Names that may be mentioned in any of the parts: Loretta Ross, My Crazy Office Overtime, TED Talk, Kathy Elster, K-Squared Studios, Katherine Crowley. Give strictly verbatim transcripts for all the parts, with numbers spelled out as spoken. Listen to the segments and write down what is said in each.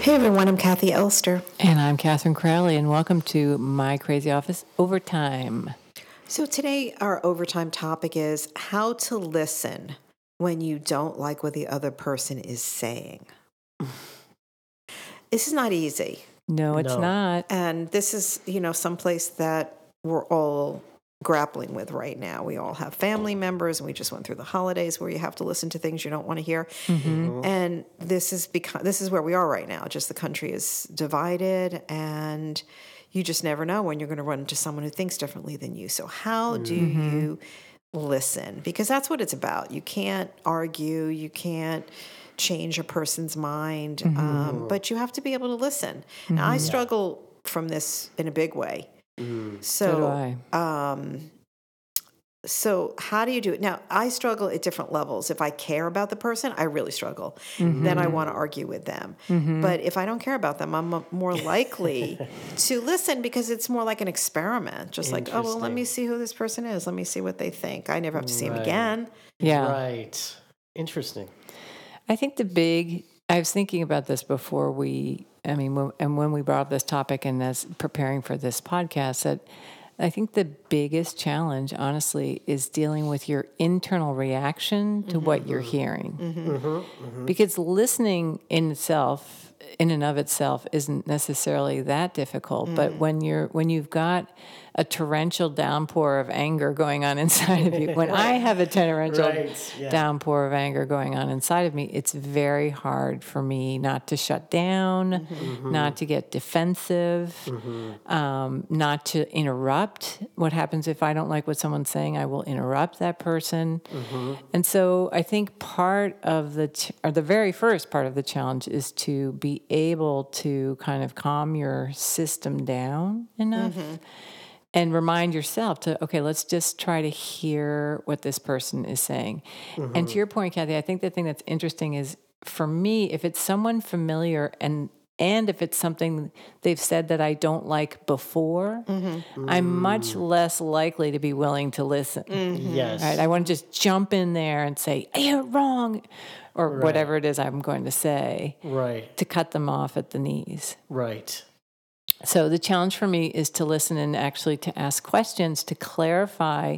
Hey everyone, I'm Kathy Elster. And I'm Katherine Crowley, and welcome to My Crazy Office Overtime. So today our overtime topic is how to listen when you don't like what the other person is saying. This is not easy. No, it's no. not. And this is, you know, someplace that we're all grappling with right now. We all have family members, and we just went through the holidays where you have to listen to things you don't want to hear. Mm-hmm. And this is because this is where we are right now. Just the country is divided, and you just never know when you're going to run into someone who thinks differently than you. So how do mm-hmm. you listen? Because that's what it's about. You can't argue. You can't change a person's mind, mm-hmm. um, but you have to be able to listen. Mm-hmm. Now, I struggle from this in a big way. Mm, so, so, um, so how do you do it? Now, I struggle at different levels. If I care about the person, I really struggle. Mm-hmm. Then I want to argue with them. Mm-hmm. But if I don't care about them, I'm more likely to listen because it's more like an experiment. Just like, oh, well, let me see who this person is. Let me see what they think. I never have to see right. them again. Yeah. Right. Interesting. I think the big, I was thinking about this before we I mean, when, and when we brought up this topic and as preparing for this podcast, that I think the biggest challenge, honestly, is dealing with your internal reaction to mm-hmm. what you're hearing. Mm-hmm. Mm-hmm. Mm-hmm. Because listening in itself, in and of itself, isn't necessarily that difficult. Mm. But when you're when you've got a torrential downpour of anger going on inside of you, when I have a torrential right. yeah. downpour of anger going on inside of me, it's very hard for me not to shut down, mm-hmm. Mm-hmm. not to get defensive, mm-hmm. um, not to interrupt. What happens if I don't like what someone's saying? I will interrupt that person. Mm-hmm. And so I think part of the, ch- or the very first part of the challenge is to be able to kind of calm your system down enough mm-hmm. and remind yourself to, okay, let's just try to hear what this person is saying. Mm-hmm. And to your point, Kathy, I think the thing that's interesting is for me, if it's someone familiar and and if it's something they've said that I don't like before, mm-hmm. mm. I'm much less likely to be willing to listen. Mm-hmm. Yes. Right? I want to just jump in there and say, hey, you're wrong, or right. whatever it is I'm going to say right. to cut them off at the knees. Right. So the challenge for me is to listen and actually to ask questions to clarify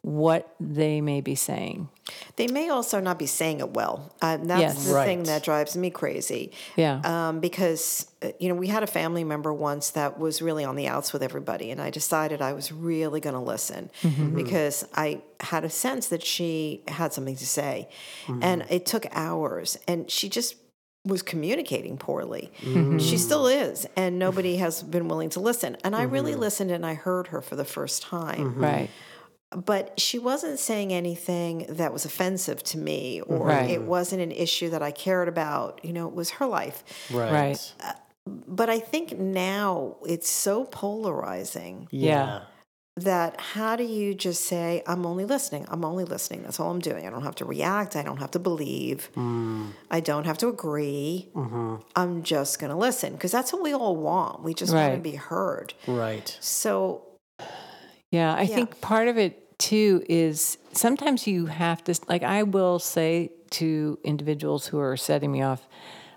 what they may be saying. They may also not be saying it well. Um, that's yes. the right. thing that drives me crazy. Yeah. Um, because, you know, we had a family member once that was really on the outs with everybody, and I decided I was really going to listen mm-hmm. because I had a sense that she had something to say. Mm-hmm. And it took hours, and she just was communicating poorly. Mm-hmm. She still is, and nobody has been willing to listen. And I mm-hmm. really listened, and I heard her for the first time. Mm-hmm. Right. But she wasn't saying anything that was offensive to me, or right. it wasn't an issue that I cared about. You know, it was her life. Right. right. Uh, but I think now it's so polarizing. Yeah. That how do you just say, I'm only listening. I'm only listening. That's all I'm doing. I don't have to react. I don't have to believe. Mm. I don't have to agree. Mm-hmm. I'm just going to listen. Because that's what we all want. We just right. want to be heard. Right. So... Yeah, I yeah. think part of it, too, is sometimes you have to, like I will say to individuals who are setting me off,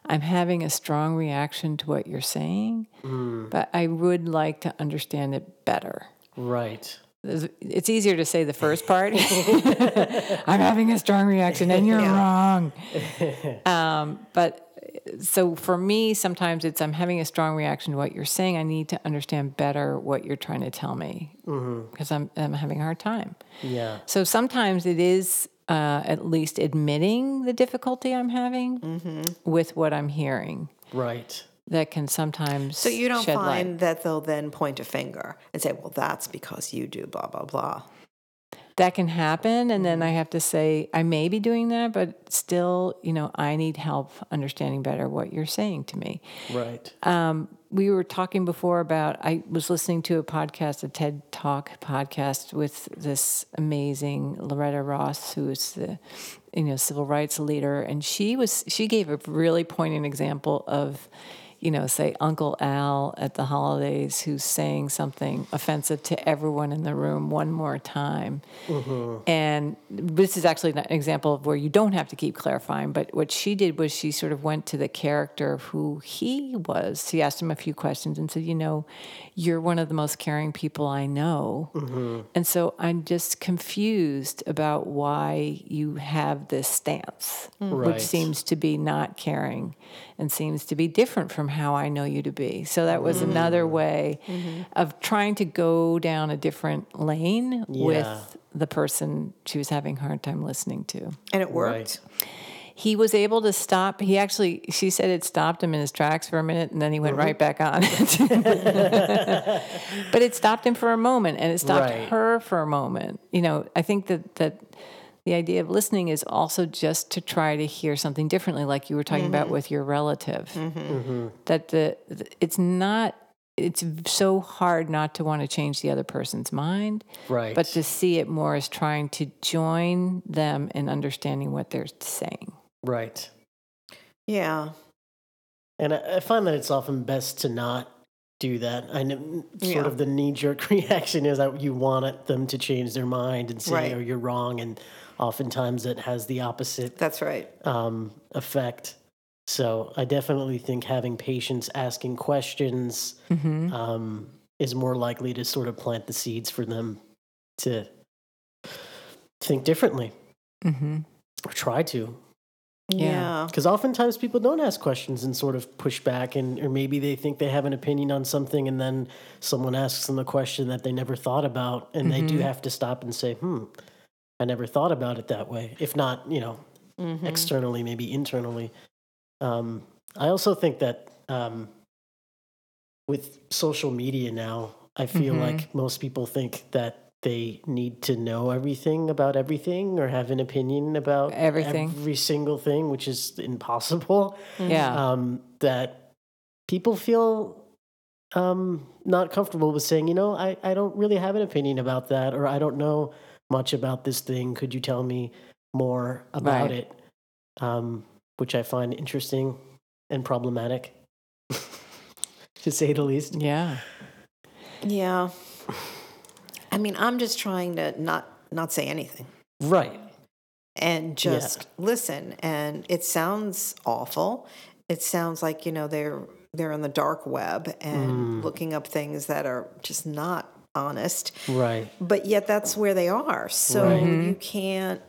I'm having a strong reaction to what you're saying, mm. but I would like to understand it better. Right. It's easier to say the first part. I'm having a strong reaction, and you're yeah. wrong. Um, but... So for me, sometimes it's I'm having a strong reaction to what you're saying. I need to understand better what you're trying to tell me because mm-hmm. I'm I'm having a hard time. Yeah. So sometimes it is uh, at least admitting the difficulty I'm having mm-hmm. with what I'm hearing. Right. That can sometimes so you don't shed find light. That they'll then point a finger and say, well, that's because you do blah blah blah. that can happen. And then I have to say, I may be doing that, but still, you know, I need help understanding better what you're saying to me. Right. Um, we were talking before about, I was listening to a podcast, a TED Talk podcast with this amazing Loretta Ross, who is the, you know, civil rights leader. And she was, she gave a really poignant example of, you know, say Uncle Al at the holidays who's saying something offensive to everyone in the room one more time. Mm-hmm. And this is actually an example of where you don't have to keep clarifying, but what she did was she sort of went to the character of who he was. She asked him a few questions and said, you know, you're one of the most caring people I know. Mm-hmm. And so I'm just confused about why you have this stance, mm-hmm. which right. seems to be not caring and seems to be different from how I know you to be. So that was mm-hmm. another way mm-hmm. of trying to go down a different lane yeah. with the person she was having a hard time listening to. And it worked. Right. He was able to stop. He actually, she said it stopped him in his tracks for a minute, and then he went right, right back on it. But it stopped him for a moment, and it stopped right. her for a moment. You know, I think that that the idea of listening is also just to try to hear something differently, like you were talking mm-hmm. about with your relative. Mm-hmm. Mm-hmm. That the it's not, it's so hard not to want to change the other person's mind, right. but to see it more as trying to join them in understanding what they're saying. Right. Yeah. And I, I find that it's often best to not do that. I know sort yeah. of the knee-jerk reaction is that you want them to change their mind and say, right. oh, you're wrong, and oftentimes it has the opposite That's right. um, effect. So I definitely think having patience, asking questions mm-hmm. um, is more likely to sort of plant the seeds for them to think differently mm-hmm. or try to. Yeah. Because oftentimes people don't ask questions and sort of push back, and or maybe they think they have an opinion on something and then someone asks them a question that they never thought about, and mm-hmm. they do have to stop and say, hmm. I never thought about it that way. If not, you know, mm-hmm. externally, maybe internally. Um, I also think that um, with social media now, I feel mm-hmm. like most people think that they need to know everything about everything or have an opinion about everything, every single thing, which is impossible. Yeah. Um, that people feel um, not comfortable with saying, you know, I, I don't really have an opinion about that, or I don't know much about this thing. Could you tell me more about right. it? Um, which I find interesting and problematic, to say the least. Yeah. Yeah. I mean, I'm just trying to not, not say anything. Right. And just yeah. listen. And it sounds awful. It sounds like, you know, they're they're on the dark web and mm. looking up things that are just not honest. Right. But yet that's where they are. So right. you can't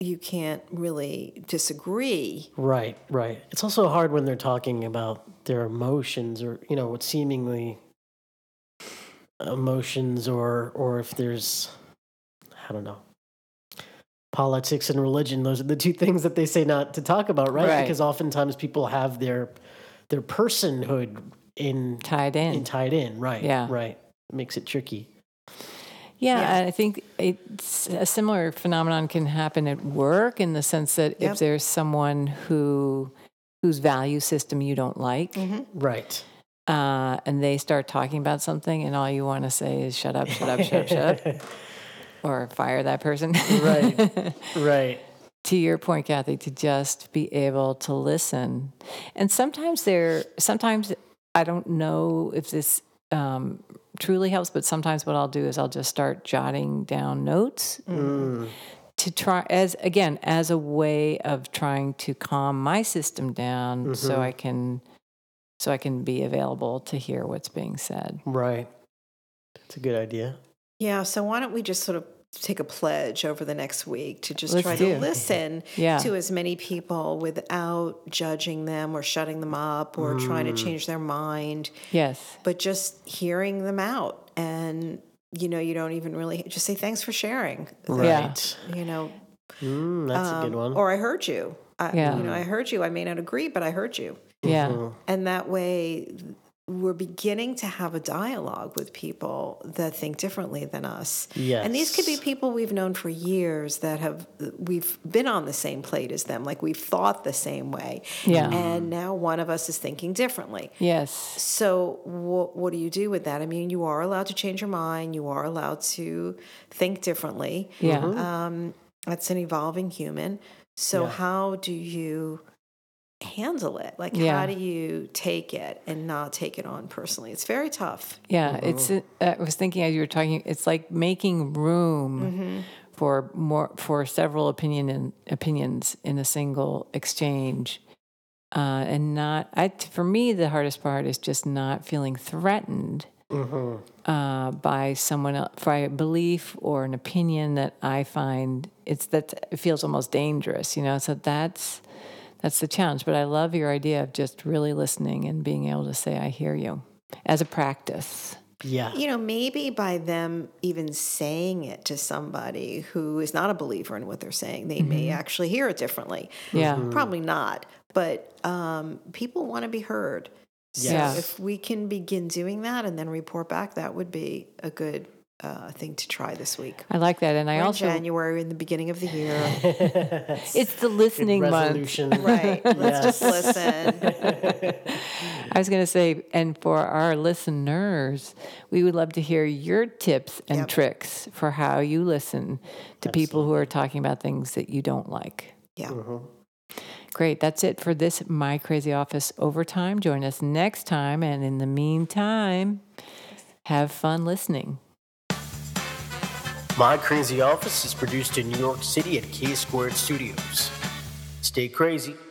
you can't really disagree. Right, right. It's also hard when they're talking about their emotions or, you know, what seemingly emotions or or if there's, I don't know, politics and religion. Those are the two things that they say not to talk about, right? right. Because oftentimes people have their their personhood in tied in. in tied in, right? Yeah, right. It makes it tricky. Yeah, yeah, I think it's a similar phenomenon can happen at work in the sense that yep. if there's someone who whose value system you don't like, mm-hmm. right. Uh, and they start talking about something, and all you want to say is "shut up, shut up, shut up, shut up," or "fire that person." Right, right. To your point, Kathy, to just be able to listen, and sometimes there, sometimes I don't know if this um, truly helps, but sometimes what I'll do is I'll just start jotting down notes. Mm. To try as again as a way of trying to calm my system down, mm-hmm. so I can. So I can be available to hear what's being said. Right. That's a good idea. Yeah. So why don't we just sort of take a pledge over the next week to just Let's try do. to listen yeah. to as many people without judging them or shutting them up or mm. trying to change their mind. Yes. But just hearing them out. And, you know, you don't even really just say, thanks for sharing. Right. Yeah. You know. Mm, that's um, a good one. Or I heard you. I, yeah. You know, I heard you. I may not agree, but I heard you. Yeah. Mm-hmm. And that way we're beginning to have a dialogue with people that think differently than us. Yes. And these could be people we've known for years that have, we've been on the same plate as them. Like we've thought the same way. Yeah. And now one of us is thinking differently. Yes. So what, what do you do with that? I mean, you are allowed to change your mind. You are allowed to think differently. Yeah. Um, that's an evolving human. So yeah. how do you handle it? Like, yeah. how do you take it and not take it on personally? It's very tough. Yeah. Mm-hmm. It's, uh, I was thinking as you were talking, it's like making room mm-hmm. for more, for several opinion and opinions in a single exchange. Uh, and not, I, for me, the hardest part is just not feeling threatened mm-hmm. uh, by someone else, by a belief or an opinion that I find it's, that it feels almost dangerous, you know? So that's, That's the challenge. But I love your idea of just really listening and being able to say, I hear you, as a practice. Yeah. You know, maybe by them even saying it to somebody who is not a believer in what they're saying, they mm-hmm. may actually hear it differently. Yeah. Mm-hmm. Probably not. But um, people want to be heard. So yes. if we can begin doing that and then report back, that would be a good Uh, thing to try this week. I like that, and We're I also January in the beginning of the year. It's the listening resolution. Month, right? Let's yes. just listen. I was going to say, and for our listeners, we would love to hear your tips and yep. tricks for how you listen to Absolutely. People who are talking about things that you don't like. Yeah. Mm-hmm. Great. That's it for this My Crazy Office Overtime. Join us next time, and in the meantime, have fun listening. My Crazy Office is produced in New York City at K-Squared Studios. Stay crazy.